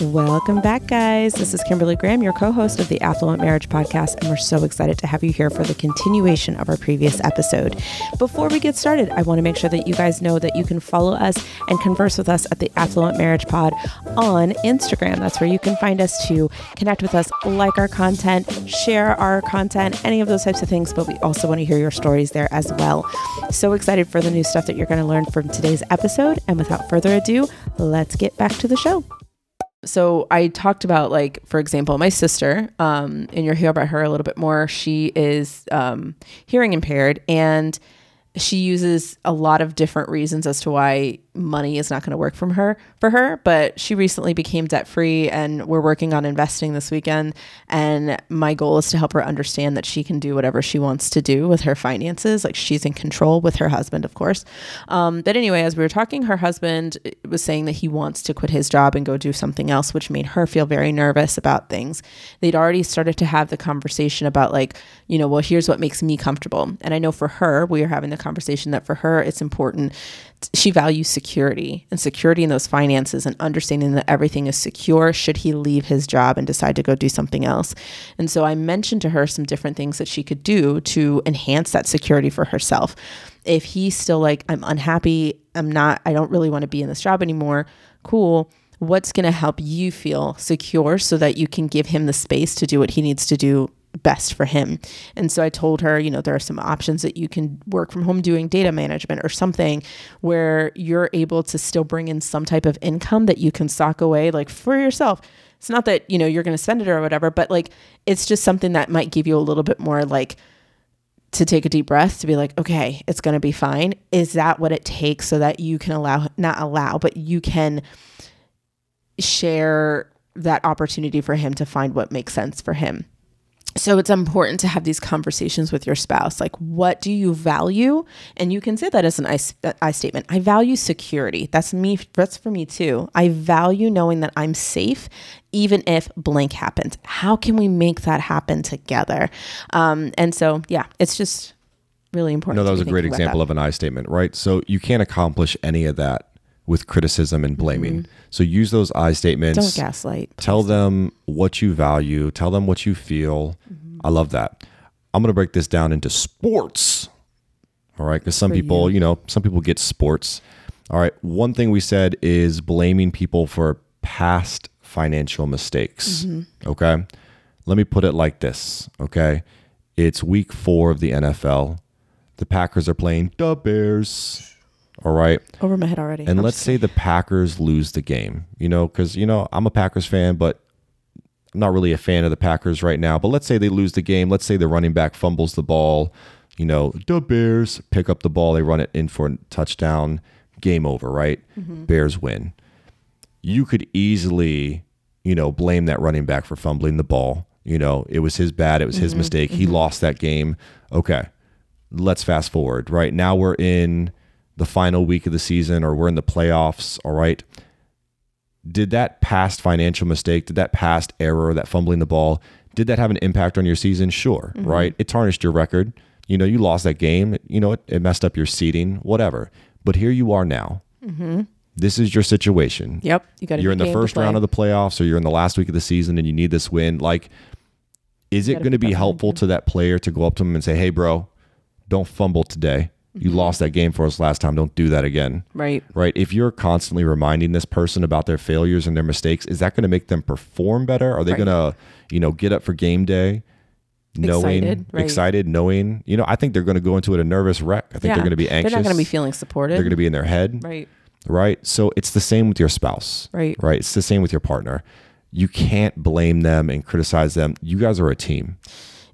Welcome back, guys. This is Kimberly Graham, your co-host of the Affluent Marriage Podcast, and we're so excited to have you here for the continuation of our previous episode. Before we get started, I want to make sure that you guys know that you can follow us and converse with us at the Affluent Marriage Pod on Instagram. That's where you can find us to connect with us, like our content, share our content, any of those types of things, but we also want to hear your stories there as well. So excited for the new stuff that you're going to learn from today's episode, and without further ado, let's get back to the show. So I talked about, like, for example, my sister, and you'll hear about her a little bit more. She is hearing impaired, and she uses a lot of different reasons as to why money is not going to work for her. But she recently became debt-free, and we're working on investing this weekend. And my goal is to help her understand that she can do whatever she wants to do with her finances. Like, she's in control with her husband, of course. But anyway, as we were talking, her husband was saying that he wants to quit his job and go do something else, which made her feel very nervous about things. They'd already started to have the conversation about, like, you know, well, here's what makes me comfortable. And I know for her, we are having the conversation that for her, it's important. She values security in those finances and understanding that everything is secure should he leave his job and decide to go do something else. And so I mentioned to her some different things that she could do to enhance that security for herself. If he's still like, I'm unhappy, I don't really want to be in this job anymore, cool. What's going to help you feel secure so that you can give him the space to do what he needs to do best for him? And so I told her, you know, there are some options that you can work from home doing data management or something where you're able to still bring in some type of income that you can sock away, like, for yourself. It's not that, you know, you're going to spend it or whatever, but, like, it's just something that might give you a little bit more, like, to take a deep breath, to be like, okay, it's going to be fine. Is that what it takes so that you can you can share that opportunity for him to find what makes sense for him? So it's important to have these conversations with your spouse. Like, what do you value? And you can say that as an I statement. I value security. That's me. That's for me too. I value knowing that I'm safe, even if blank happens. How can we make that happen together? And so, yeah, it's just really important. No, that was a great example of an I statement, right? So you can't accomplish any of that with criticism and blaming. Mm-hmm. So use those I statements. Don't gaslight. Please. Tell them what you value. Tell them what you feel. Mm-hmm. I love that. I'm going to break this down into sports. All right. Because some people get sports. All right. One thing we said is blaming people for past financial mistakes. Mm-hmm. Okay. Let me put it like this. Okay. It's week 4 of the NFL. The Packers are playing the Bears. All right. Over my head already. And let's say the Packers lose the game, you know, because, you know, I'm a Packers fan, but I'm not really a fan of the Packers right now. But let's say they lose the game. Let's say the running back fumbles the ball, you know, the Bears pick up the ball. They run it in for a touchdown. Game over, right? Mm-hmm. Bears win. You could easily, you know, blame that running back for fumbling the ball. You know, it was his bad. It was his mistake. Mm-hmm. He lost that game. Okay. Let's fast forward. Right now we're in the final week of the season, or we're in the playoffs, all right? Did that past financial mistake, did that past error, that fumbling the ball, did that have an impact on your season? Sure, mm-hmm. right? It tarnished your record. You know, you lost that game. You know, it messed up your seating, whatever. But here you are now. Mm-hmm. This is your situation. Yep. You're in the first round of the playoffs, or you're in the last week of the season and you need this win. Like, is it going to be helpful to that player to go up to him and say, hey, bro, don't fumble today. You lost that game for us last time. Don't do that again. Right. Right. If you're constantly reminding this person about their failures and their mistakes, is that going to make them perform better? Are they going to, you know, get up for game day excited, knowing, you know, I think they're going to go into it a nervous wreck. I think they're going to be anxious. They're not going to be feeling supported. They're going to be in their head. Right. Right. So it's the same with your spouse. Right. Right. It's the same with your partner. You can't blame them and criticize them. You guys are a team.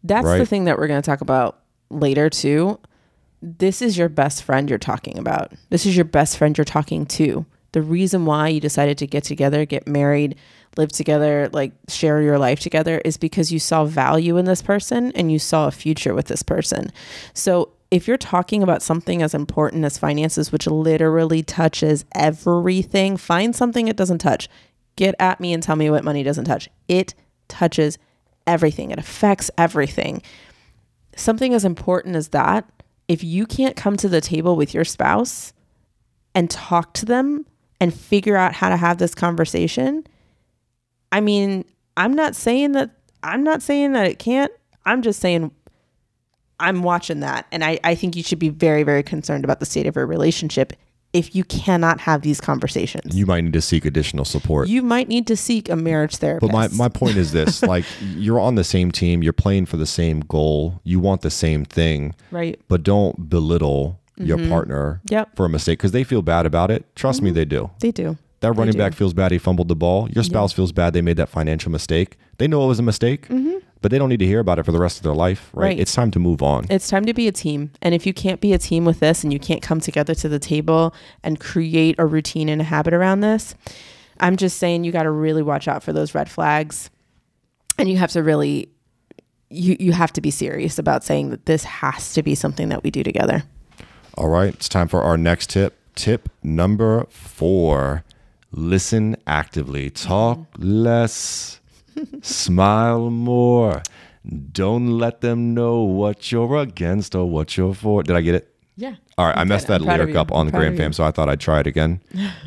That's the thing that we're going to talk about later too. This is your best friend you're talking about. This is your best friend you're talking to. The reason why you decided to get together, get married, live together, like share your life together is because you saw value in this person and you saw a future with this person. So if you're talking about something as important as finances, which literally touches everything, find something it doesn't touch. Get at me and tell me what money doesn't touch. It touches everything. It affects everything. Something as important as that, if you can't come to the table with your spouse and talk to them and figure out how to have this conversation, I mean, I'm not saying that it can't. I'm just saying I'm watching that. And I think you should be very, very concerned about the state of your relationship if you cannot have these conversations. You might need to seek additional support. You might need to seek a marriage therapist. But my point is this, like, you're on the same team, you're playing for the same goal, you want the same thing. Right. But don't belittle your partner for a mistake because they feel bad about it. Trust me, they do. They do. That running back feels bad he fumbled the ball. Your spouse feels bad they made that financial mistake. They know it was a mistake, but they don't need to hear about it for the rest of their life, right? It's time to move on. It's time to be a team. And if you can't be a team with this and you can't come together to the table and create a routine and a habit around this, I'm just saying you got to really watch out for those red flags. And you have to really, you have to be serious about saying that this has to be something that we do together. All right. It's time for our next tip. Tip number 4. Listen actively. Talk less. Smile more. Don't let them know what you're against or what you're for. Did I get it? Yeah. All right. I messed that lyric up on the GrahamFam, so I thought I'd try it again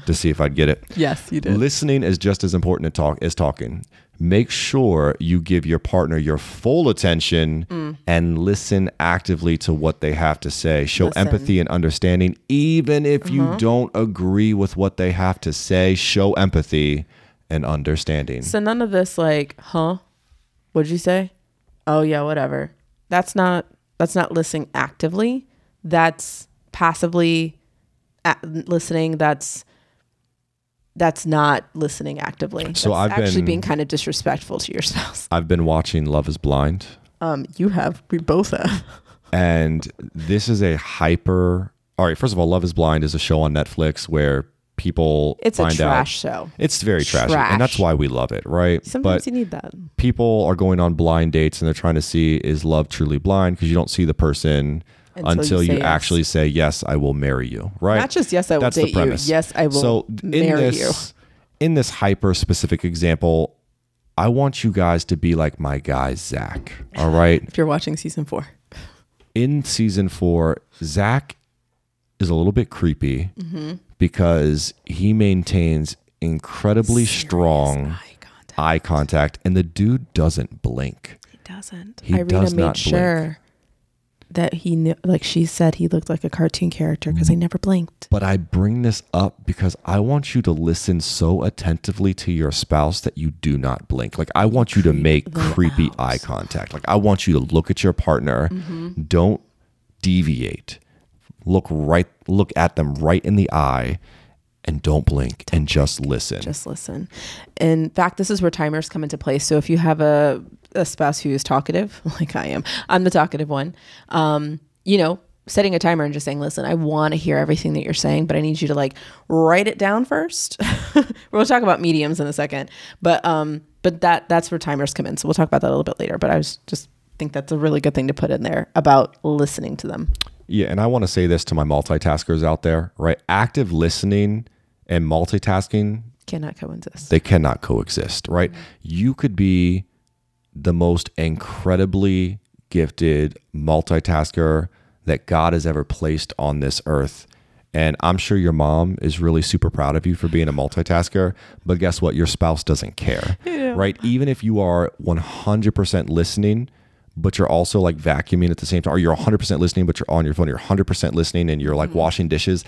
to see if I'd get it. Yes, you did. Listening is just as important as talking. Make sure you give your partner your full attention and listen actively to what they have to say. Show empathy and understanding, even if you don't agree with what they have to say. Show empathy and understanding. So none of this like, what'd you say? Oh yeah, whatever. That's not listening actively. That's passively listening. That's not listening actively. So I've actually being kind of disrespectful to your spouse. I've been watching Love is Blind. You have. We both have. And this is a hyper... All right, first of all, Love is Blind is a show on Netflix where people find out... It's a trash show. It's very trashy. And that's why we love it, right? Sometimes you need that. People are going on blind dates and they're trying to see, is love truly blind? Because you don't see the person... Until you actually say, yes, I will marry you, right? Not just, yes, I will date you. Yes, I will marry you. In this hyper-specific example, I want you guys to be like my guy, Zach, all right? If you're watching season 4. In season 4, Zach is a little bit creepy because he maintains incredibly strong eye contact, and the dude doesn't blink. He doesn't. Irina made sure that he knew, like she said, he looked like a cartoon character because he never blinked. But I bring this up because I want you to listen so attentively to your spouse that you do not blink. Like, I want you to make creepy eye contact. Like, I want you to look at your partner. Don't deviate. Look at them right in the eye and don't blink and just listen. Just listen. In fact, this is where timers come into play. So if you have a spouse who is talkative, like I am, I'm the talkative one, setting a timer and just saying, listen, I want to hear everything that you're saying, but I need you to like write it down first. We'll talk about mediums in a second, but that's where timers come in. So we'll talk about that a little bit later, but I think that's a really good thing to put in there about listening to them. Yeah. And I want to say this to my multitaskers out there, right? Active listening and multitasking cannot coexist. They cannot coexist, right? You could be the most incredibly gifted multitasker that God has ever placed on this earth. And I'm sure your mom is really super proud of you for being a multitasker, but guess what? Your spouse doesn't care, right? Even if you are 100% listening, but you're also like vacuuming at the same time, or you're 100% listening, but you're on your phone, you're 100% listening and you're like washing dishes.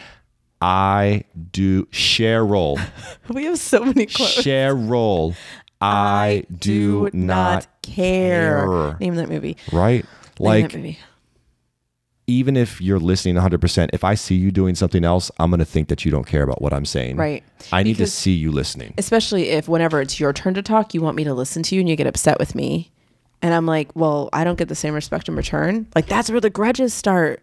Cheryl. We have so many quotes. Cheryl. I do not care. Name that movie. Right? Like, even if you're listening 100%, if I see you doing something else, I'm going to think that you don't care about what I'm saying. Right. I need to see you listening. Especially if whenever it's your turn to talk, you want me to listen to you and you get upset with me. And I'm like, well, I don't get the same respect in return. Like, that's where the grudges start.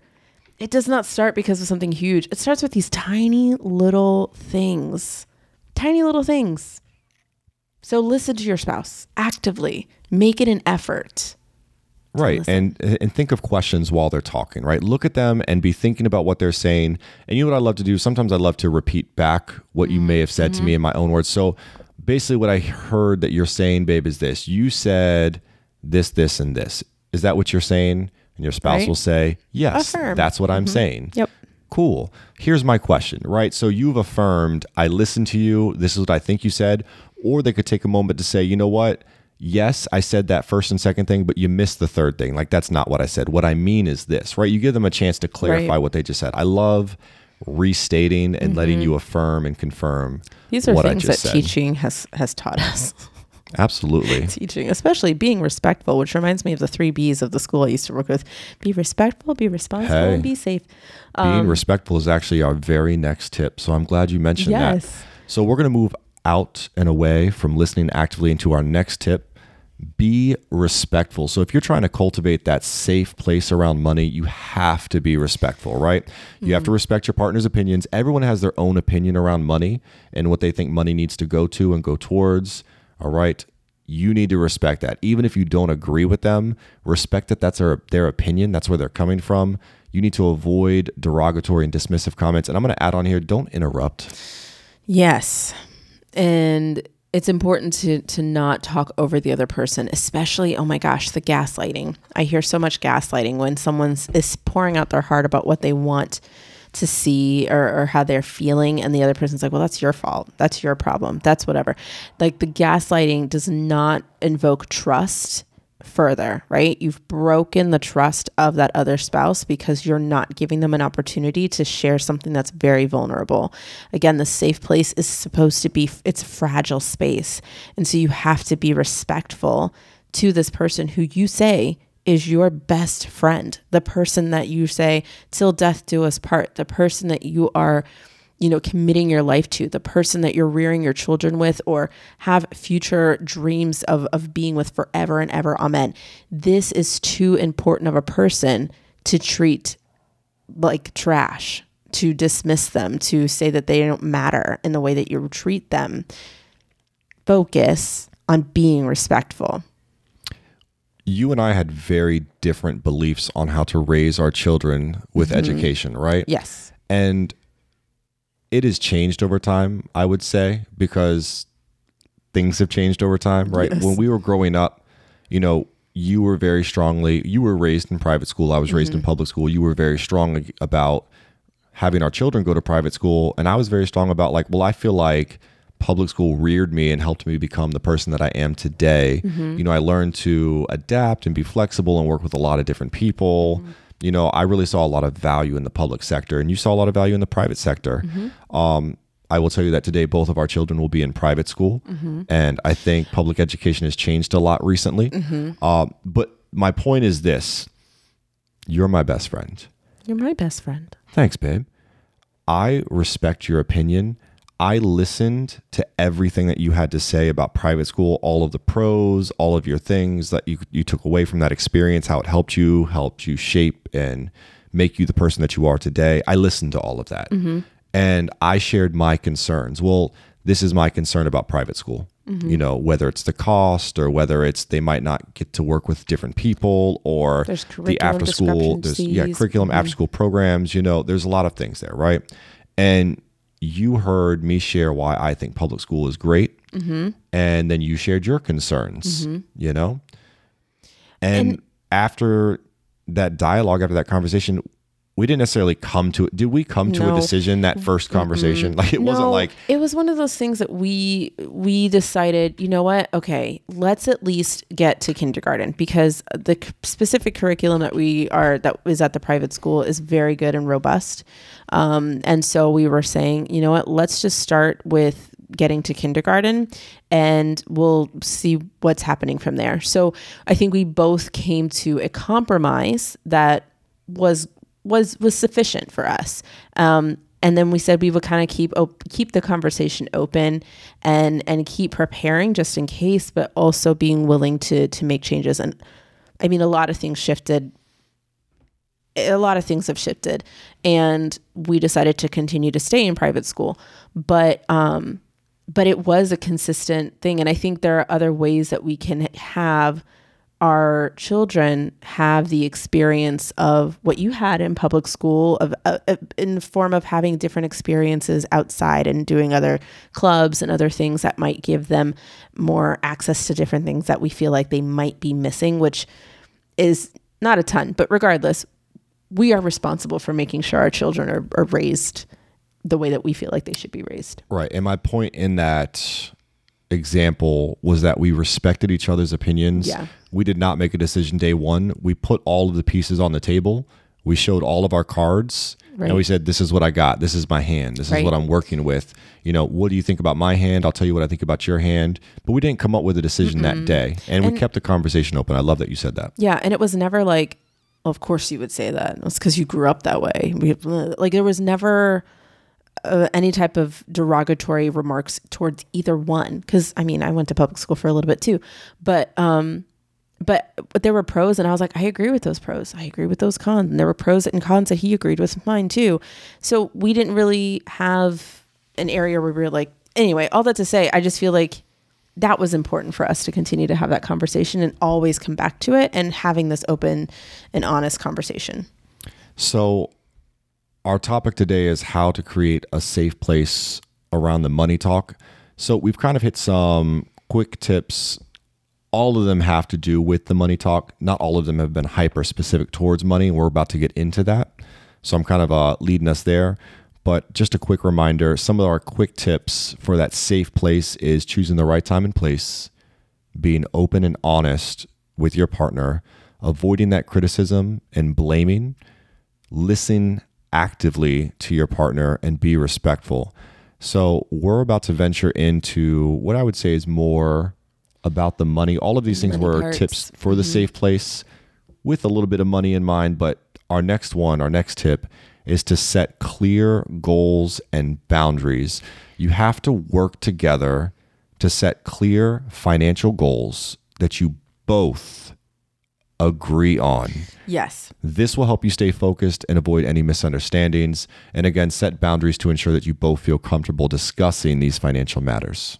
It does not start because of something huge. It starts with these tiny little things. Tiny little things. So listen to your spouse actively. Make it an effort. Right. And think of questions while they're talking, right? Look at them and be thinking about what they're saying. And you know what I love to do? Sometimes I love to repeat back what you may have said to me in my own words. So basically what I heard that you're saying, babe, is this. You said this, this, and this. Is that what you're saying? And your spouse will say, yes, Affirm. That's what I'm saying. Yep. cool. Here's my question, right? So you've affirmed, I listened to you. This is what I think you said. Or they could take a moment to say, you know what? Yes, I said that first and second thing, but you missed the third thing. Like, that's not what I said. What I mean is this, right? You give them a chance to clarify what they just said. I love restating and letting you affirm and confirm these are what things I just that said. Teaching has taught us. Absolutely. Teaching, especially being respectful, which reminds me of the 3 B's of the school I used to work with. Be respectful, be responsible, and be safe. Being respectful is actually our very next tip. So I'm glad you mentioned that. So we're going to move out and away from listening actively into our next tip. Be respectful. So if you're trying to cultivate that safe place around money, you have to be respectful, right? You have to respect your partner's opinions. Everyone has their own opinion around money and what they think money needs to go to and go towards. All right. You need to respect that. Even if you don't agree with them, respect that that's their opinion. That's where they're coming from. You need to avoid derogatory and dismissive comments. And I'm going to add on here, don't interrupt. Yes. And it's important to not talk over the other person, especially, oh my gosh, the gaslighting. I hear so much gaslighting when someone is pouring out their heart about what they want to see or how they're feeling, and the other person's like, well, that's your fault. That's your problem. That's whatever. Like, the gaslighting does not invoke trust further, right? You've broken the trust of that other spouse because you're not giving them an opportunity to share something that's very vulnerable. Again, the safe place is supposed to be, it's a fragile space. And so you have to be respectful to this person who you say is your best friend, the person that you say, till death do us part, the person that you are, you know, committing your life to, the person that you're rearing your children with or have future dreams of being with forever and ever. Amen. This is too important of a person to treat like trash, to dismiss them, to say that they don't matter in the way that you treat them. Focus on being respectful. You and I had very different beliefs on how to raise our children with education, right? Yes. And it has changed over time, I would say, because things have changed over time, right? Yes. When we were growing up, you know, you were raised in private school. I was raised in public school. You were very strong about having our children go to private school. And I was very strong about like, well, I feel like public school reared me and helped me become the person that I am today. You know, I learned to adapt and be flexible and work with a lot of different people. You know, I really saw a lot of value in the public sector, and you saw a lot of value in the private sector. I will tell you that today, both of our children will be in private school. And I think public education has changed a lot recently. But my point is this, you're my best friend. You're my best friend. Thanks, babe. I respect your opinion. I listened to everything that you had to say about private school, all of the pros, all of your things that you took away from that experience, how it helped you shape and make you the person that you are today. I listened to all of that. And I shared my concerns. Well, this is my concern about private school, you know, whether it's the cost or whether it's they might not get to work with different people or the after school, curriculum, after school programs, you know, there's a lot of things there, right? And you heard me share why I think public school is great. And then you shared your concerns, you know? And after that dialogue, after that conversation, we didn't necessarily come to it. Did we come to a decision that first conversation? Like it wasn't like... It was one of those things that we decided, you know what? Okay, let's at least get to kindergarten because the specific curriculum that is at the private school is very good and robust. And so we were saying, you know what? Let's just start with getting to kindergarten and we'll see what's happening from there. So I think we both came to a compromise that was sufficient for us. And then we said we would kind of keep the conversation open and keep preparing just in case, but also being willing to make changes. And I mean, a lot of things shifted. A lot of things have shifted, and we decided to continue to stay in private school. But it was a consistent thing. And I think there are other ways that we can have our children have the experience of what you had in public school in the form of having different experiences outside and doing other clubs and other things that might give them more access to different things that we feel like they might be missing, which is not a ton, but regardless, we are responsible for making sure our children are raised the way that we feel like they should be raised. Right. And my point in that example was that we respected each other's opinions. Yeah. We did not make a decision day one. We put all of the pieces on the table. We showed all of our cards. Right. And we said, this is what I got. This is my hand. This right. is what I'm working with. You know, what do you think about my hand? I'll tell you what I think about your hand. But we didn't come up with a decision that day. And we kept the conversation open. I love that you said that. Yeah. And it was never like, well, of course you would say that. It's because you grew up that way. Like there was never any type of derogatory remarks towards either one. Because I mean, I went to public school for a little bit too. But there were pros and I was like, I agree with those pros. I agree with those cons. And there were pros and cons that he agreed with mine too. So we didn't really have an area where we were like, anyway, all that to say, I just feel like that was important for us to continue to have that conversation and always come back to it and having this open and honest conversation. So our topic today is how to create a safe place around the money talk. So we've kind of hit some quick tips. All of them have to do with the money talk. Not all of them have been hyper specific towards money. We're about to get into that. So I'm kind of leading us there. But just a quick reminder, some of our quick tips for that safe place is choosing the right time and place, being open and honest with your partner, avoiding that criticism and blaming, listen actively to your partner, and be respectful. So we're about to venture into what I would say is more about the money. All of these things were tips for the safe place with a little bit of money in mind. But our next tip is to set clear goals and boundaries. You have to work together to set clear financial goals that you both agree on. Yes. This will help you stay focused and avoid any misunderstandings. And again, set boundaries to ensure that you both feel comfortable discussing these financial matters.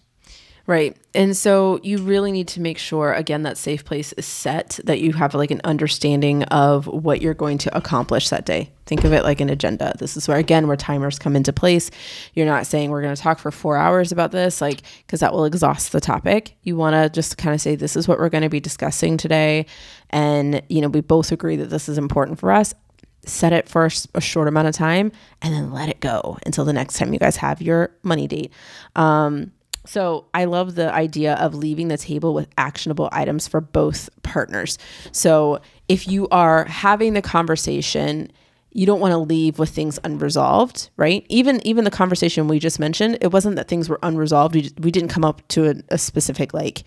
Right. And so you really need to make sure, again, that safe place is set, that you have like an understanding of what you're going to accomplish that day. Think of it like an agenda. This is where, again, where timers come into place. You're not saying we're going to talk for 4 hours about this, like, because that will exhaust the topic. You want to just kind of say, this is what we're going to be discussing today. And, you know, we both agree that this is important for us. Set it for a short amount of time and then let it go until the next time you guys have your money date. So I love the idea of leaving the table with actionable items for both partners. So if you are having the conversation, you don't want to leave with things unresolved, right? Even the conversation we just mentioned, it wasn't that things were unresolved. We didn't come up to a specific like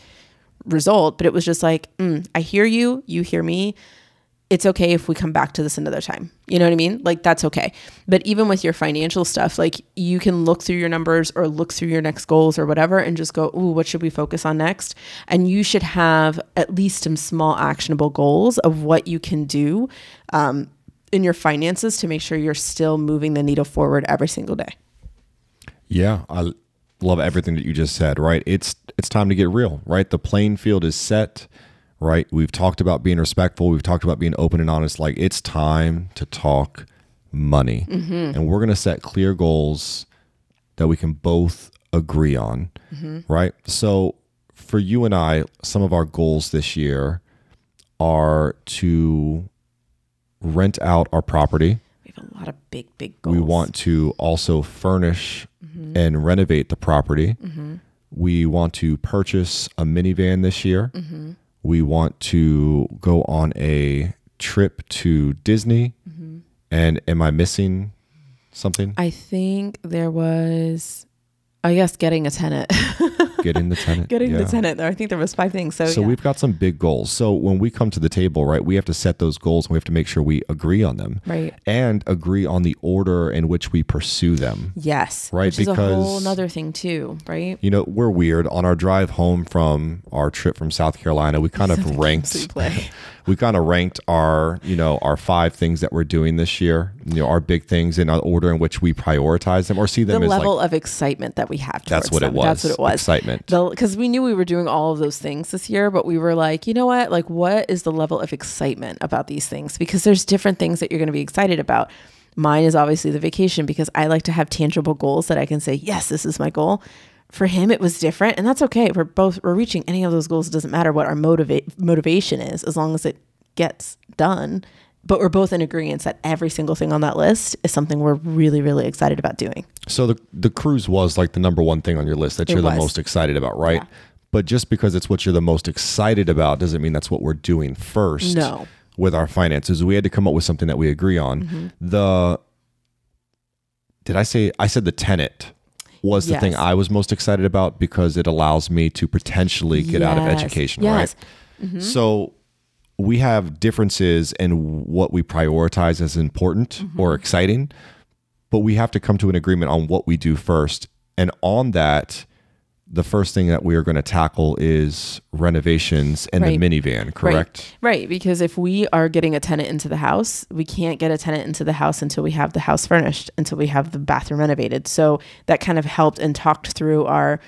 result, but it was just like, I hear you, you hear me. It's okay if we come back to this another time. You know what I mean? Like that's okay. But even with your financial stuff, like you can look through your numbers or look through your next goals or whatever and just go, ooh, what should we focus on next? And you should have at least some small actionable goals of what you can do in your finances to make sure you're still moving the needle forward every single day. Yeah. I love everything that you just said, right? It's time to get real, right? The playing field is set. Right. We've talked about being respectful. We've talked about being open and honest. Like it's time to talk money. And we're going to set clear goals that we can both agree on. Right. So for you and I, some of our goals this year are to rent out our property. We have a lot of big, big goals. We want to also furnish and renovate the property. We want to purchase a minivan this year. We want to go on a trip to Disney. And am I missing something? I think there was, I guess, getting a tenant. Getting the tenant. I think there was 5 things. So we've got some big goals. So when we come to the table, right, we have to set those goals and we have to make sure we agree on them. Right. And agree on the order in which we pursue them. Yes. Right. Which because is a whole nother thing too, right? You know, we're weird. On our drive home from our trip from South Carolina, we kind of ranked our, you know, our 5 things that we're doing this year, you know, our big things in our order in which we prioritize them or see them the as like the level of excitement that we have. That's what it was. Excitement. Because we knew we were doing all of those things this year, but we were like, you know what? Like, what is the level of excitement about these things? Because there's different things that you're going to be excited about. Mine is obviously the vacation because I like to have tangible goals that I can say, yes, this is my goal. For him, it was different, and that's okay. We're reaching any of those goals. It doesn't matter what our motivation is, as long as it gets done but we're both in agreement that every single thing on that list is something we're really, really excited about doing. So the cruise was like the number one thing on your list that you're the most excited about, right? Yeah. But just because it's what you're the most excited about doesn't mean that's what we're doing first. No. With our finances, we had to come up with something that we agree on. Mm-hmm. I said the tenet was the thing I was most excited about because it allows me to potentially get out of education, right? Mm-hmm. So we have differences in what we prioritize as important or exciting, but we have to come to an agreement on what we do first. And on that, the first thing that we are going to tackle is renovations and the minivan, correct? Right, because if we are getting a tenant into the house, we can't get a tenant into the house until we have the house furnished, until we have the bathroom renovated. So that kind of helped and talked through our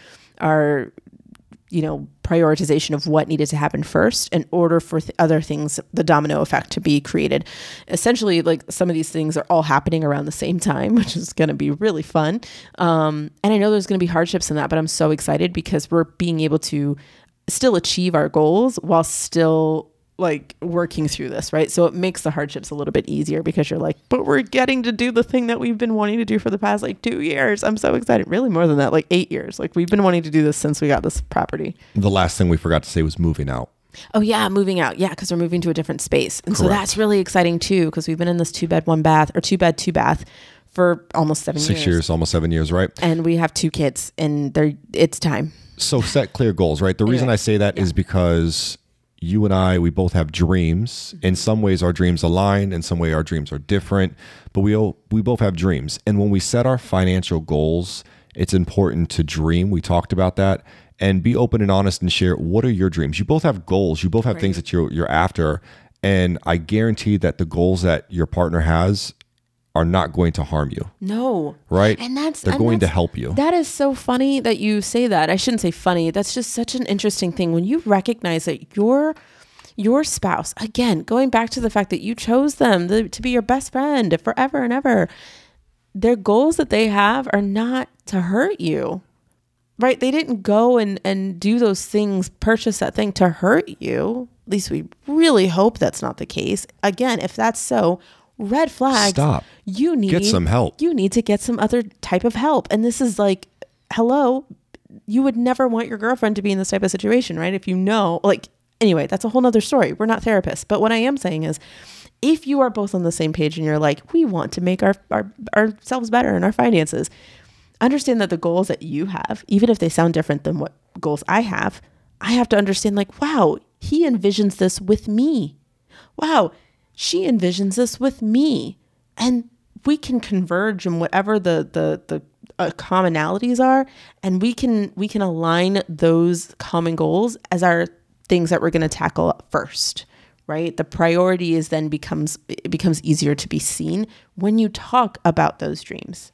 prioritization of what needed to happen first in order for other things, the domino effect to be created. Essentially, like some of these things are all happening around the same time, which is going to be really fun. And I know there's going to be hardships in that, but I'm so excited because we're being able to still achieve our goals while still like working through this, right? So it makes the hardships a little bit easier because you're like, but we're getting to do the thing that we've been wanting to do for the past like 2 years. I'm so excited. Really more than that, like 8 years. Like we've been wanting to do this since we got this property. The last thing we forgot to say was moving out. Oh yeah, moving out. Yeah, because we're moving to a different space. And so that's really exciting too, because we've been in this 2-bed, 1-bath for almost 7 years. 6 years, almost 7 years, right? And we have 2 kids and it's time. So set clear goals, right? The reason I say that is because you and I, we both have dreams. In some ways, our dreams align. In some way, our dreams are different. But we both have dreams. And when we set our financial goals, it's important to dream. We talked about that. And be open and honest and share, what are your dreams? You both have goals. You both have things that you're after. And I guarantee that the goals that your partner has are not going to harm you. No. Right? And they're going to help you. That is so funny that you say that. I shouldn't say funny. That's just such an interesting thing. When you recognize that your spouse, again, going back to the fact that you chose them to be your best friend forever and ever, their goals that they have are not to hurt you. Right? They didn't go and do those things, purchase that thing to hurt you. At least we really hope that's not the case. Again, if that's so, red flags. Stop. You need get some help. You need to get some other type of help. And this is like, hello, you would never want your girlfriend to be in this type of situation, right? If you know, like, anyway, that's a whole nother story. We're not therapists. But what I am saying is, if you are both on the same page and you're like, we want to make ourselves better in our finances, understand that the goals that you have, even if they sound different than what goals I have to understand, like, wow, he envisions this with me. Wow. She envisions this with me, and we can converge in whatever the commonalities are, and we can align those common goals as our things that we're going to tackle first, right? The priority is then becomes easier to be seen when you talk about those dreams.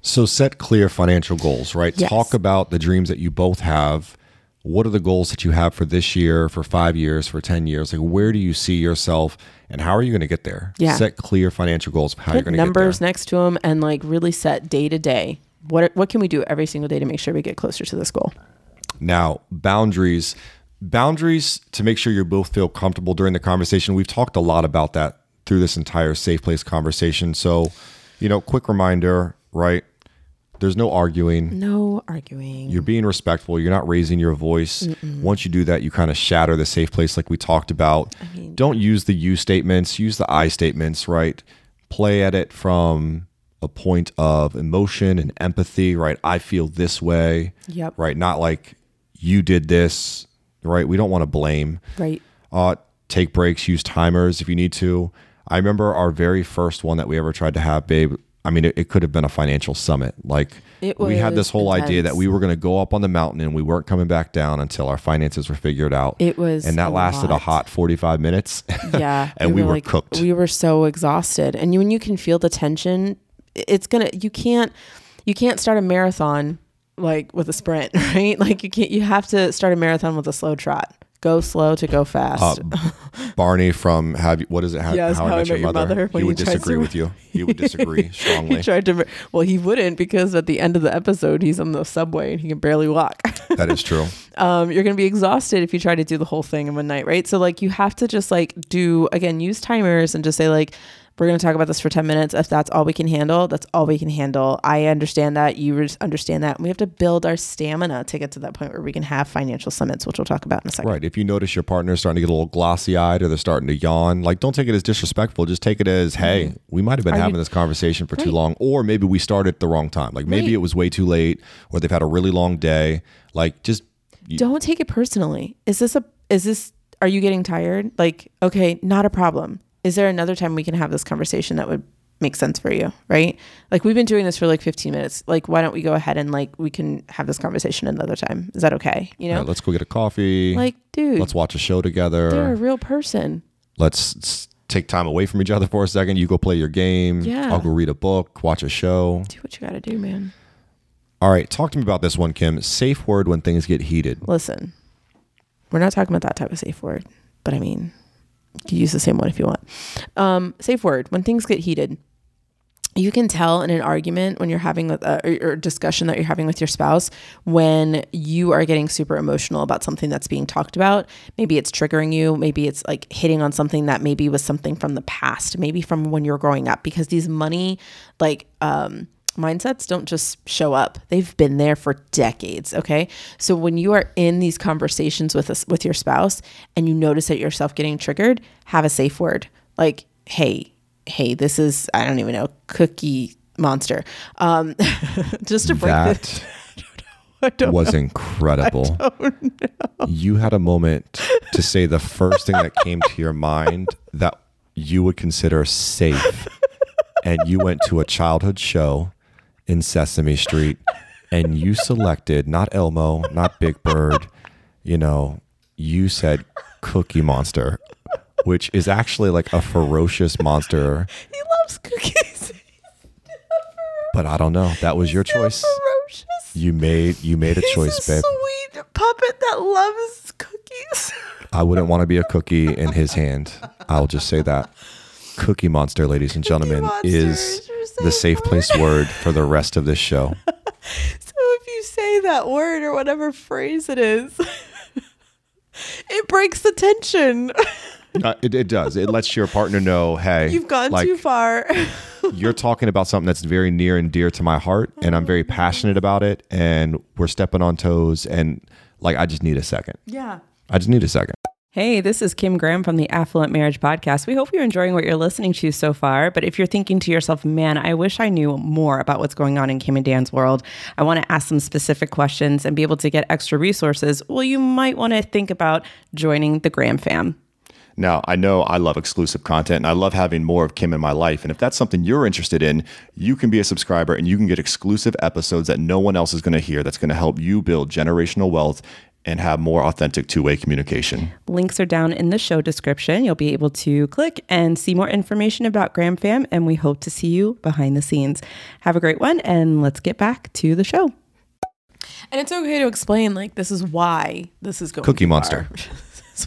So set clear financial goals, right? Yes. Talk about the dreams that you both have. What are the goals that you have for this year, for 5 years, for 10 years? Like, where do you see yourself and how are you going to get there? Yeah. Set clear financial goals of how you're going to get there. Put numbers next to them and like really set day to day. What can we do every single day to make sure we get closer to this goal? Now, boundaries. Boundaries to make sure you both feel comfortable during the conversation. We've talked a lot about that through this entire Safe Place conversation. So, quick reminder, right? There's no arguing. No arguing. You're being respectful. You're not raising your voice. Mm-mm. Once you do that, you kind of shatter the safe place like we talked about. I mean, don't use the you statements. Use the I statements, right? Play at it from a point of emotion and empathy, right? I feel this way, yep. Right? Not like you did this, right? We don't want to blame. Right. Take breaks. Use timers if you need to. I remember our very first one that we ever tried to have, babe, I mean, it could have been a financial summit. Like we had this whole idea that we were going to go up on the mountain and we weren't coming back down until our finances were figured out. And that lasted a hot 45 minutes. Yeah. And we were like, cooked. We were so exhausted. And when you can feel the tension, you can't start a marathon like with a sprint, right? Like you have to start a marathon with a slow trot. go slow to go fast. Barney from How I Met Your Mother. He would disagree with you. He would disagree strongly. He wouldn't, because at the end of the episode, he's on the subway and he can barely walk. That is true. You're going to be exhausted if you try to do the whole thing in one night, right? So like, you have to just like use timers and just say like, we're going to talk about this for 10 minutes. If that's all we can handle, that's all we can handle. I understand that. You understand that. And we have to build our stamina to get to that point where we can have financial summits, which we'll talk about in a second. Right. If you notice your partner's starting to get a little glossy-eyed or they're starting to yawn, like, don't take it as disrespectful. Just take it as, hey, we might have been having this conversation for too long, or maybe we started at the wrong time. Like, maybe it was way too late, or they've had a really long day. Like, just... Don't take it personally. Are you getting tired? Like, okay, not a problem. Is there another time we can have this conversation that would make sense for you, right? Like, we've been doing this for like 15 minutes. Like, why don't we go ahead and like, we can have this conversation another time. Is that okay? You know, right, let's go get a coffee. Like, dude, let's watch a show together. They're a real person. Let's take time away from each other for a second. You go play your game. Yeah. I'll go read a book, watch a show. Do what you got to do, man. All right. Talk to me about this one, Kim. Safe word when things get heated. Listen, we're not talking about that type of safe word, but I mean... You use the same one if you want. Safe word. When things get heated, you can tell in an argument when you're having with or discussion that you're having with your spouse, when you are getting super emotional about something that's being talked about. Maybe it's triggering you. Maybe it's like hitting on something that maybe was something from the past, maybe from when you were growing up, because these money, like, mindsets don't just show up. They've been there for decades. Okay. So when you are in these conversations with your spouse and you notice that yourself getting triggered, have a safe word. Like, Hey, this is, I don't even know, Cookie Monster. Just to break that. I don't know. Incredible. I don't know. You had a moment to say the first thing that came to your mind that you would consider safe. And you went to a childhood show in Sesame Street, and you selected not Elmo, not Big Bird, you said Cookie Monster, which is actually like a ferocious monster. He loves cookies. But I don't know. That was your choice. Ferocious. You made a choice, babe. He's a sweet puppet that loves cookies. I wouldn't want to be a cookie in his hand. I'll just say that. Cookie Monster, ladies and gentlemen, is the safe place word for the rest of this show. So if you say that word or whatever phrase it is, it breaks the tension. It does. It lets your partner know, hey, you've gone too far. You're talking about something that's very near and dear to my heart, and I'm very passionate about it, and we're stepping on toes, and like, I just need a second. Yeah. I just need a second. Hey, this is Kim Graham from the Affluent Marriage Podcast. We hope you're enjoying what you're listening to so far, but if you're thinking to yourself, man, I wish I knew more about what's going on in Kim and Dan's world, I want to ask some specific questions and be able to get extra resources, well, you might want to think about joining the Graham Fam. Now, I know I love exclusive content and I love having more of Kim in my life. And if that's something you're interested in, you can be a subscriber and you can get exclusive episodes that no one else is going to hear, that's going to help you build generational wealth and have more authentic two-way communication. Links are down in the show description. You'll be able to click and see more information about GrahamFam, and we hope to see you behind the scenes. Have a great one, and let's get back to the show. And it's okay to explain, like, this is why this is going Cookie Monster. This is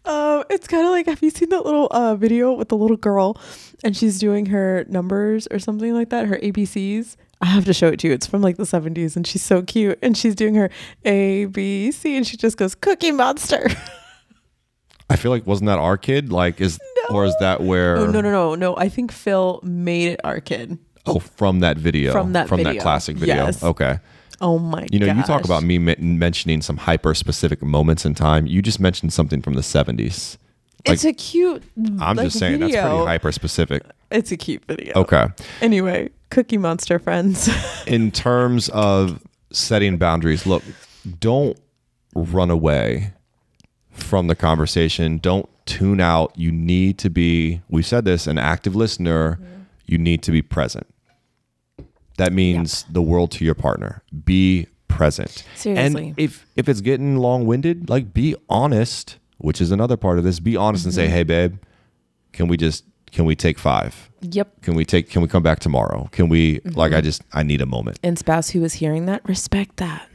why. It's kind of like, have you seen that little video with the little girl, and she's doing her numbers or something like that, her ABCs? I have to show it to you. It's from like the 70s, and she's so cute, and she's doing her A, B, C, and she just goes, Cookie Monster. I feel like, wasn't that our kid? Like, or is that where? Oh, no. I think Phil made it our kid. Oh, from that video. From that classic video. Yes. Okay. Oh my god. You talk about me mentioning some hyper specific moments in time. You just mentioned something from the 70s. Like, it's a cute I'm like, just saying video. That's pretty hyper specific. It's a cute video. Okay. Anyway, Cookie Monster, friends. In terms of setting boundaries, look, don't run away from the conversation. Don't tune out. You need to be, we've said this, an active listener. Mm-hmm. You need to be present. That means the world to your partner. Be present. Seriously. And if it's getting long-winded, like, be honest, which is another part of this. Be honest and say, hey, babe, can we take 5? Yep. Can we come back tomorrow? Can we, I need a moment. And spouse who is hearing that, respect that.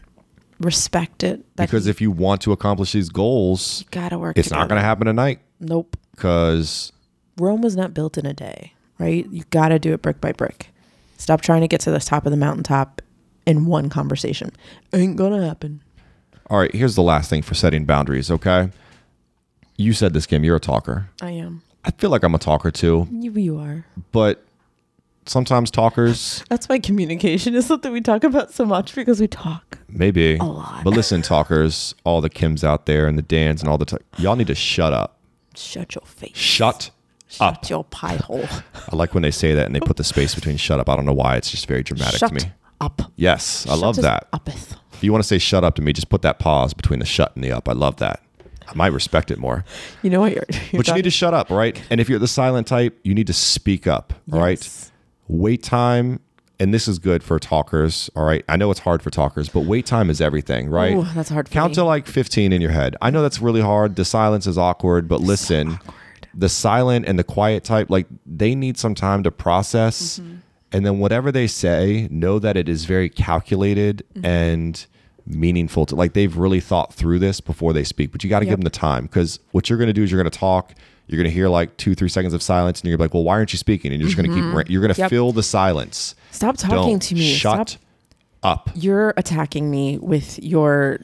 respect it. Because if you want to accomplish these goals, you gotta work. It's together. Not going to happen tonight. Nope. Because Rome was not built in a day, right? You got to do it brick by brick. Stop trying to get to the top of the mountaintop in one conversation. Ain't going to happen. All right. Here's the last thing for setting boundaries. Okay. You said this, Kim. You're a talker. I am. I feel like I'm a talker too. You are. But sometimes talkers. That's why communication is something we talk about so much, because we talk. Maybe. A lot. But listen, talkers, all the Kims out there and the Dans and all the y'all need to shut up. Shut your face. Shut up. Shut your pie hole. I like when they say that and they put the space between shut up. I don't know why. It's just very dramatic shut to me. Up. Yes. I shut love that. Uppeth. If you want to say shut up to me, just put that pause between the shut and the up. I love that. I might respect it more. You know what? But you need to shut up, right? And if you're the silent type, you need to speak up, all right? Wait time, and this is good for talkers, all right? I know it's hard for talkers, but wait time is everything, right? Ooh, that's hard for me. Count to like 15 in your head. I know that's really hard. The silence is awkward, but listen, the silent and the quiet type, like they need some time to process. Mm-hmm. And then whatever they say, know that it is very calculated and meaningful to, like, they've really thought through this before they speak. But you got to give them the time, because what you're going to do is you're going to talk, you're going to hear like 2-3 seconds of silence, and you're gonna be like, well, why aren't you speaking? And you're just going to keep, you're going to fill the silence. Stop talking to me. Shut up. You're attacking me with your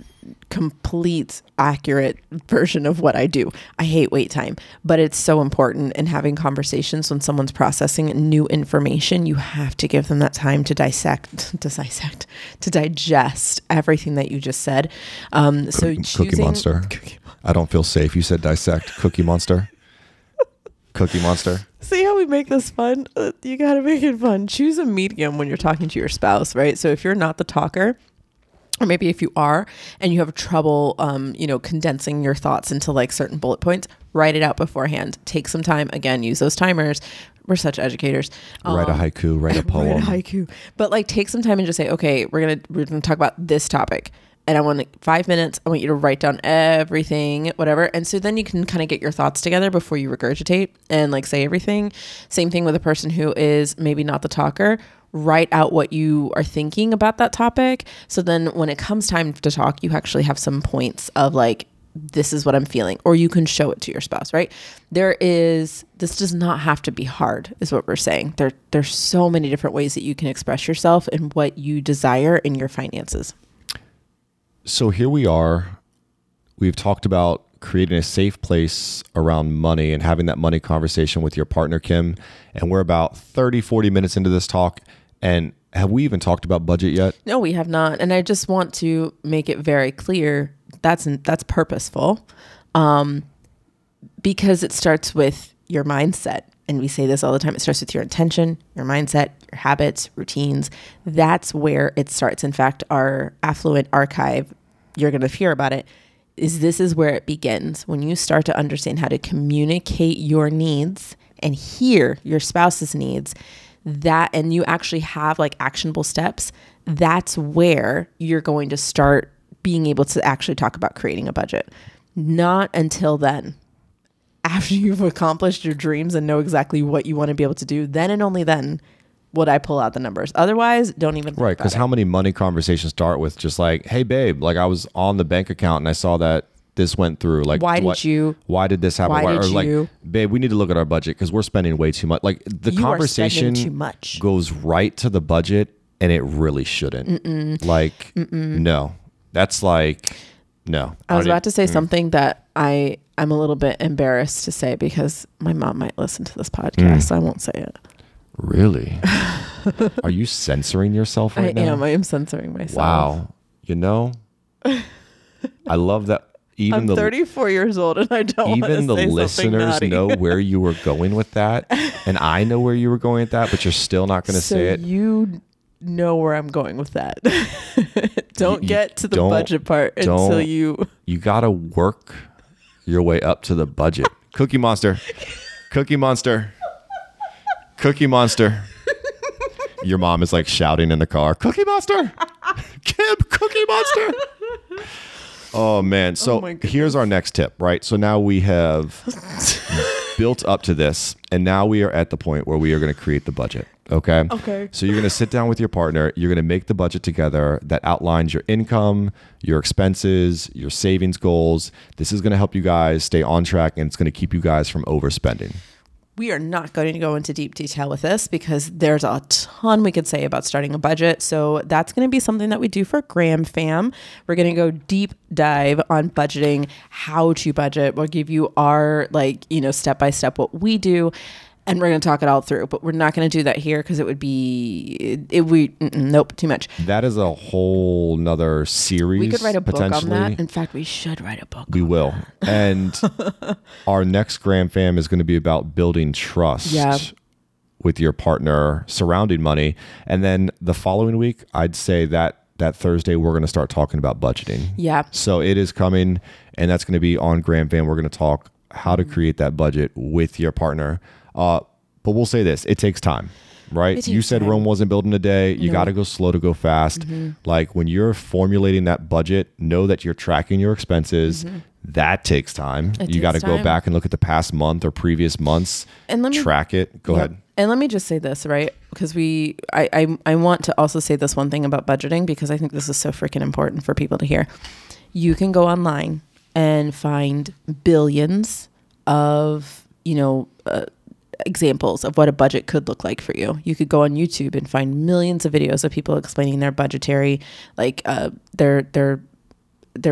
complete accurate version of what I do. I hate wait time, but it's so important in having conversations. When someone's processing new information, you have to give them that time to digest everything that you just said. So Cookie Monster. I don't feel safe. You said dissect. Cookie Monster. See how we make this fun? You got to make it fun. Choose a medium when you're talking to your spouse, right? So if you're not the talker, or maybe if you are and you have trouble, condensing your thoughts into like certain bullet points, write it out beforehand. Take some time. Again, use those timers. We're such educators. Write a haiku, write a poem. But like take some time and just say, okay, we're gonna talk about this topic. And I want like 5 minutes. I want you to write down everything, whatever. And so then you can kind of get your thoughts together before you regurgitate and like say everything. Same thing with a person who is maybe not the talker. Write out what you are thinking about that topic. So then when it comes time to talk, you actually have some points of like, this is what I'm feeling, or you can show it to your spouse, right? This does not have to be hard, is what we're saying. There's so many different ways that you can express yourself and what you desire in your finances. So here we are. We've talked about creating a safe place around money and having that money conversation with your partner, Kim. And we're about 30-40 minutes into this talk. And have we even talked about budget yet? No, we have not. And I just want to make it very clear that's purposeful, because it starts with your mindset. And we say this all the time. It starts with your intention, your mindset, your habits, routines. That's where it starts. In fact, our Affluent archive, you're going to hear about it, this is where it begins. When you start to understand how to communicate your needs and hear your spouse's needs, that, and you actually have like actionable steps, that's where you're going to start being able to actually talk about creating a budget. Not until then. After you've accomplished your dreams and know exactly what you want to be able to do, then and only then would I pull out the numbers. Otherwise, don't even think about it. Right, because how many money conversations start with just like, hey, babe, like I was on the bank account and I saw that this went through. Like, why did this happen? Like, babe, we need to look at our budget because we're spending way too much. Like the conversation goes right to the budget, and it really shouldn't. Mm-mm. Like, mm-mm. No, that's like, no. I was about to say something that I'm a little bit embarrassed to say because my mom might listen to this podcast. So I won't say it. Really? Are you censoring yourself right now? I am censoring myself. Wow. You know, I love that. Even I'm 34 years old and I don't want to say something naughty. Even the listeners know where you were going with that. And I know where you were going with that, but you're still not going to say it. You know where I'm going with that. Don't get to the budget part until you... You got to work your way up to the budget. Cookie Monster. Your mom is like shouting in the car, Cookie Monster, Kim, Cookie Monster. Oh man. So here's our next tip, right? So now we have built up to this, and now we are at the point where we are going to create the budget. Okay. Okay. So you're going to sit down with your partner. You're going to make the budget together that outlines your income, your expenses, your savings goals. This is going to help you guys stay on track, and it's going to keep you guys from overspending. We are not going to go into deep detail with this because there's a ton we could say about starting a budget. So that's going to be something that we do for GrahamFam. We're going to go deep dive on budgeting, how to budget. We'll give you our, like, you know, step-by-step what we do. And we're going to talk it all through, but we're not going to do that here because it would be, too much. That is a whole nother series. We could write a book on that. In fact, we should write a book. We will. And our next GrahamFam is going to be about building trust with your partner surrounding money. And then the following week, I'd say that Thursday, we're going to start talking about budgeting. Yeah. So it is coming, and that's going to be on GrahamFam. We're going to talk how to create that budget with your partner. But we'll say this, it takes time, right? You said Rome wasn't built in a day. You got to go slow to go fast. Mm-hmm. Like when you're formulating that budget, know that you're tracking your expenses. Mm-hmm. That takes time. You got to go back and look at the past month or previous months and track it. Go ahead. And let me just say this, right? Because I want to also say this one thing about budgeting, because I think this is so freaking important for people to hear. You can go online and find billions of, examples of what a budget could look like for you. You could go on YouTube and find millions of videos of people explaining their budgetary, like their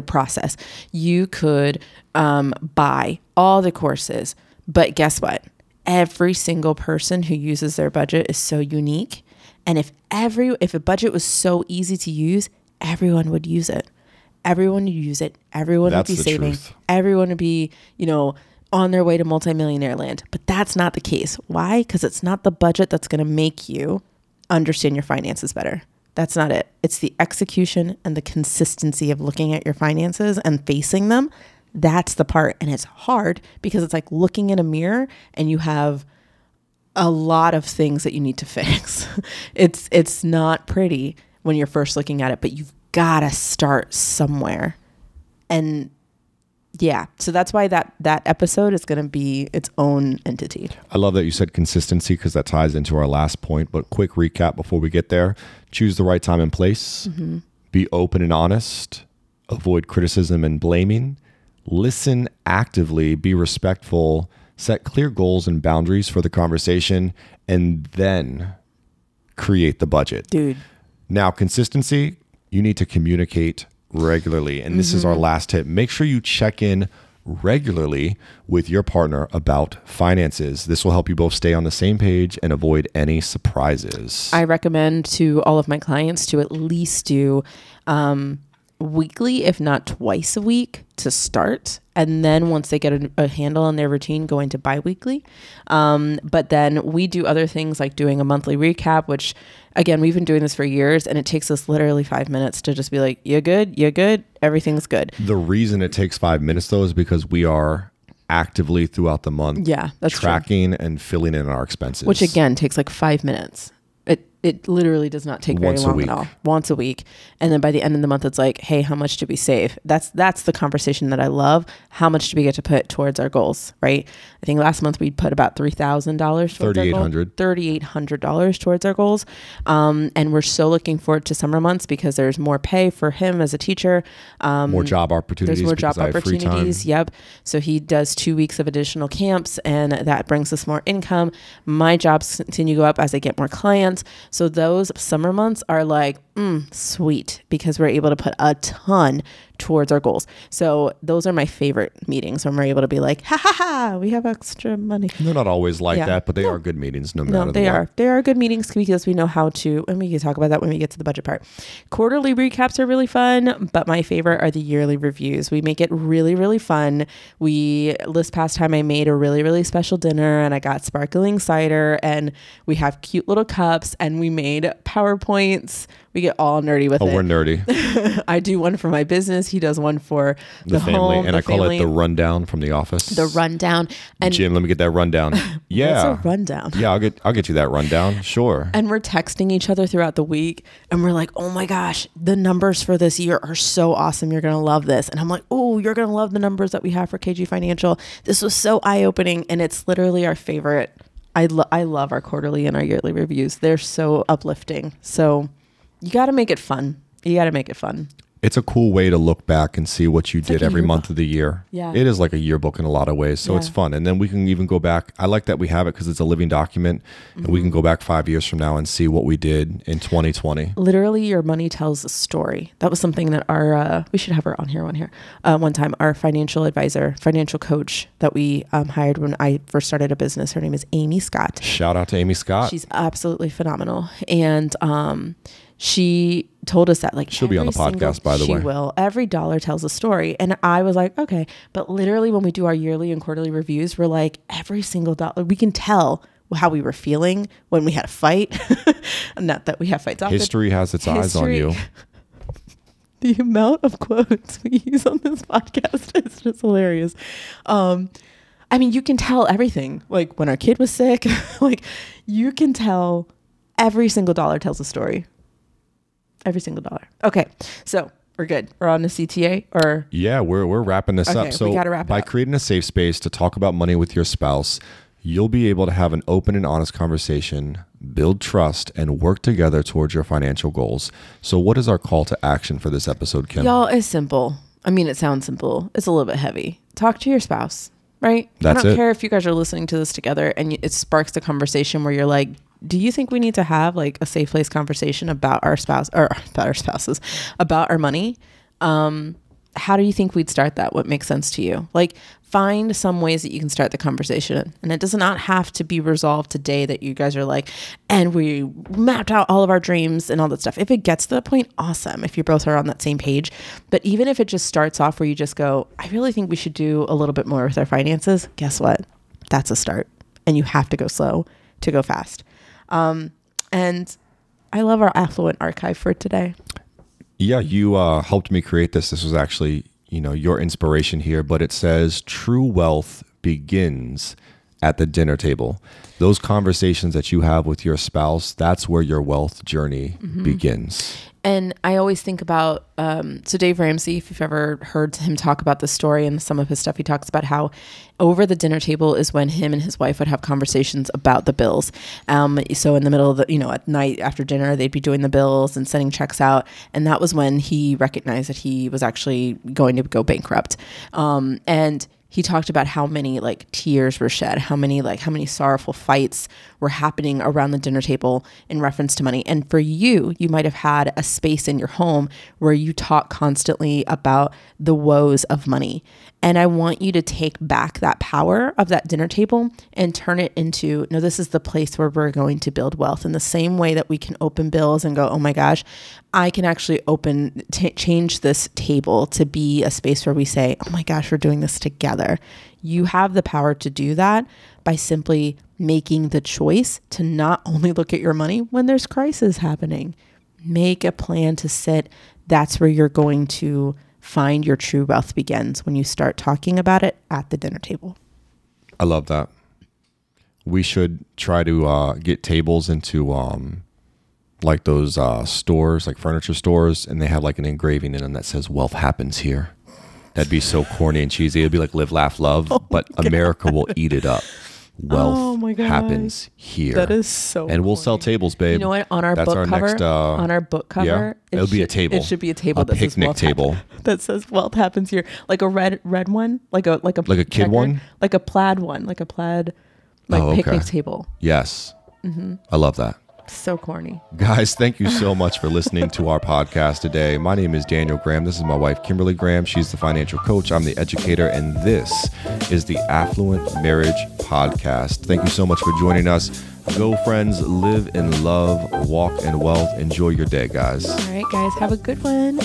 process. You could buy all the courses, but guess what? Every single person who uses their budget is so unique. And if a budget was so easy to use, everyone would use it. Everyone would use it. Everyone would be saving. Truth. Everyone would be, on their way to multimillionaire land. But that's not the case. Why? Because it's not the budget that's going to make you understand your finances better. That's not it. It's the execution and the consistency of looking at your finances and facing them. That's the part. And it's hard because it's like looking in a mirror and you have a lot of things that you need to fix. It's not pretty when you're first looking at it, but you've got to start somewhere. And yeah. So that's why that episode is going to be its own entity. I love that you said consistency because that ties into our last point. But quick recap before we get there. Choose the right time and place. Mm-hmm. Be open and honest. Avoid criticism and blaming. Listen actively. Be respectful. Set clear goals and boundaries for the conversation. And then create the budget. Dude. Now, consistency, you need to communicate regularly. And this is our last tip. Make sure you check in regularly with your partner about finances. This will help you both stay on the same page and avoid any surprises. I recommend to all of my clients to at least do weekly, if not twice a week to start. And then once they get a handle on their routine, go into bi-weekly. But then we do other things like doing a monthly recap, which again, we've been doing this for years and it takes us literally 5 minutes to just be like, you're good, everything's good. The reason it takes 5 minutes though is because we are actively throughout the month tracking and filling in our expenses. Which again takes like 5 minutes. It literally does not take very long at all. Once a week. And then by the end of the month, it's like, hey, how much did we save? That's the conversation that I love. How much do we get to put towards our goals, right? I think last month we put about $3,000 towards our goals. $3,800 towards our goals. And we're so looking forward to summer months because there's more pay for him as a teacher. More job opportunities. There's more job opportunities. Yep. So he does 2 weeks of additional camps and that brings us more income. My jobs continue to go up as I get more clients. So those summer months are like, sweet, because we're able to put a ton towards our goals. So those are my favorite meetings when we're able to be like, ha ha ha, we have extra money. They're not always like that, but they are good meetings. They are good meetings because we know how to, and we can talk about that when we get to the budget part. Quarterly recaps are really fun, but my favorite are the yearly reviews. We make it really, really fun. This past time I made a really, really special dinner and I got sparkling cider and we have cute little cups and we made PowerPoints. We get all nerdy with it. Oh, we're nerdy. I do one for my business. He does one for the family. Home, and I call it the rundown from The Office. The rundown. And Jim, let me get that rundown. Yeah. What's a rundown? Yeah, I'll get you that rundown. Sure. And we're texting each other throughout the week. And we're like, oh my gosh, the numbers for this year are so awesome. You're going to love this. And I'm like, oh, you're going to love the numbers that we have for KG Financial. This was so eye-opening. And it's literally our favorite I love our quarterly and our yearly reviews. They're so uplifting. So you got to make it fun. It's a cool way to look back and see what you did every month of the year. Yeah. It is like a yearbook in a lot of ways. So it's fun. And then we can even go back. I like that we have it because it's a living document. Mm-hmm. And we can go back 5 years from now and see what we did in 2020. Literally, your money tells a story. That was something that our, we should have her on here one time. Our financial advisor, financial coach that we hired when I first started a business. Her name is Amy Scott. Shout out to Amy Scott. She's absolutely phenomenal. And she told us that, like, she'll be on the podcast, by the way. She will. Every dollar tells a story. And I was like, okay. But literally when we do our yearly and quarterly reviews, we're like, every single dollar, we can tell how we were feeling when we had a fight. Not that we have fights often. History has its eyes on you. The amount of quotes we use on this podcast is just hilarious. I mean, you can tell everything. Like when our kid was sick, like you can tell every single dollar tells a story. Every single dollar. Okay, so we're good. We're on the CTA, or yeah, we're wrapping this up. So we gotta wrap it up. By creating a safe space to talk about money with your spouse, you'll be able to have an open and honest conversation, build trust, and work together towards your financial goals. So, what is our call to action for this episode, Kim? Y'all, it's simple. I mean, it sounds simple. It's a little bit heavy. Talk to your spouse, right? That's it. I don't care if you guys are listening to this together and it sparks the conversation where you're like, do you think we need to have like a safe place conversation about our spouse or about our spouses, about our money? How do you think we'd start that? What makes sense to you? Like, find some ways that you can start the conversation, and it does not have to be resolved today that you guys are like, and we mapped out all of our dreams and all that stuff. If it gets to that point, awesome. If you both are on that same page, but even if it just starts off where you just go, I really think we should do a little bit more with our finances. Guess what? That's a start, and you have to go slow to go fast. And I love our affluent archive for today. Yeah, you helped me create this. This was actually, you know, your inspiration here, but it says true wealth begins at the dinner table. Those conversations that you have with your spouse, that's where your wealth journey begins. And I always think about, so Dave Ramsey, if you've ever heard him talk about this story and some of his stuff, he talks about how over the dinner table is when him and his wife would have conversations about the bills. So in the middle of the, you know, at night after dinner, they'd be doing the bills and sending checks out. And that was when he recognized that he was actually going to go bankrupt. And he talked about how many like tears were shed, how many sorrowful fights were happening around the dinner table in reference to money. And for you, you might have had a space in your home where you talk constantly about the woes of money. And I want you to take back that power of that dinner table and turn it into, no, this is the place where we're going to build wealth. In the same way that we can open bills and go, oh my gosh, I can actually change this table to be a space where we say, oh my gosh, we're doing this together. You have the power to do that by simply making the choice to not only look at your money when there's crisis happening. Make a plan to sit. That's where you're going to find your true wealth begins, when you start talking about it at the dinner table. I love that. We should try to get tables into like those stores, like furniture stores, and they have like an engraving in them that says wealth happens here. That'd be so corny and cheesy. It'd be like live, laugh, love, but God. America will eat it up. Wealth happens here. That is so and we'll sell tables, babe. You know what? On our book cover, it'll be a table. It should be a table. A picnic table that says wealth happens here. Like a red one, like a kid checkered one, like a plaid picnic table. Yes, I love that. So corny. Guys, thank you so much for listening to our podcast today. My name is Daniel Graham. This is my wife, Kimberly Graham. She's the financial coach. I'm the educator. And this is the Affluent Marriage Podcast. Thank you so much for joining us. Go, friends. Live in love. Walk in wealth. Enjoy your day, guys. All right, guys. Have a good one.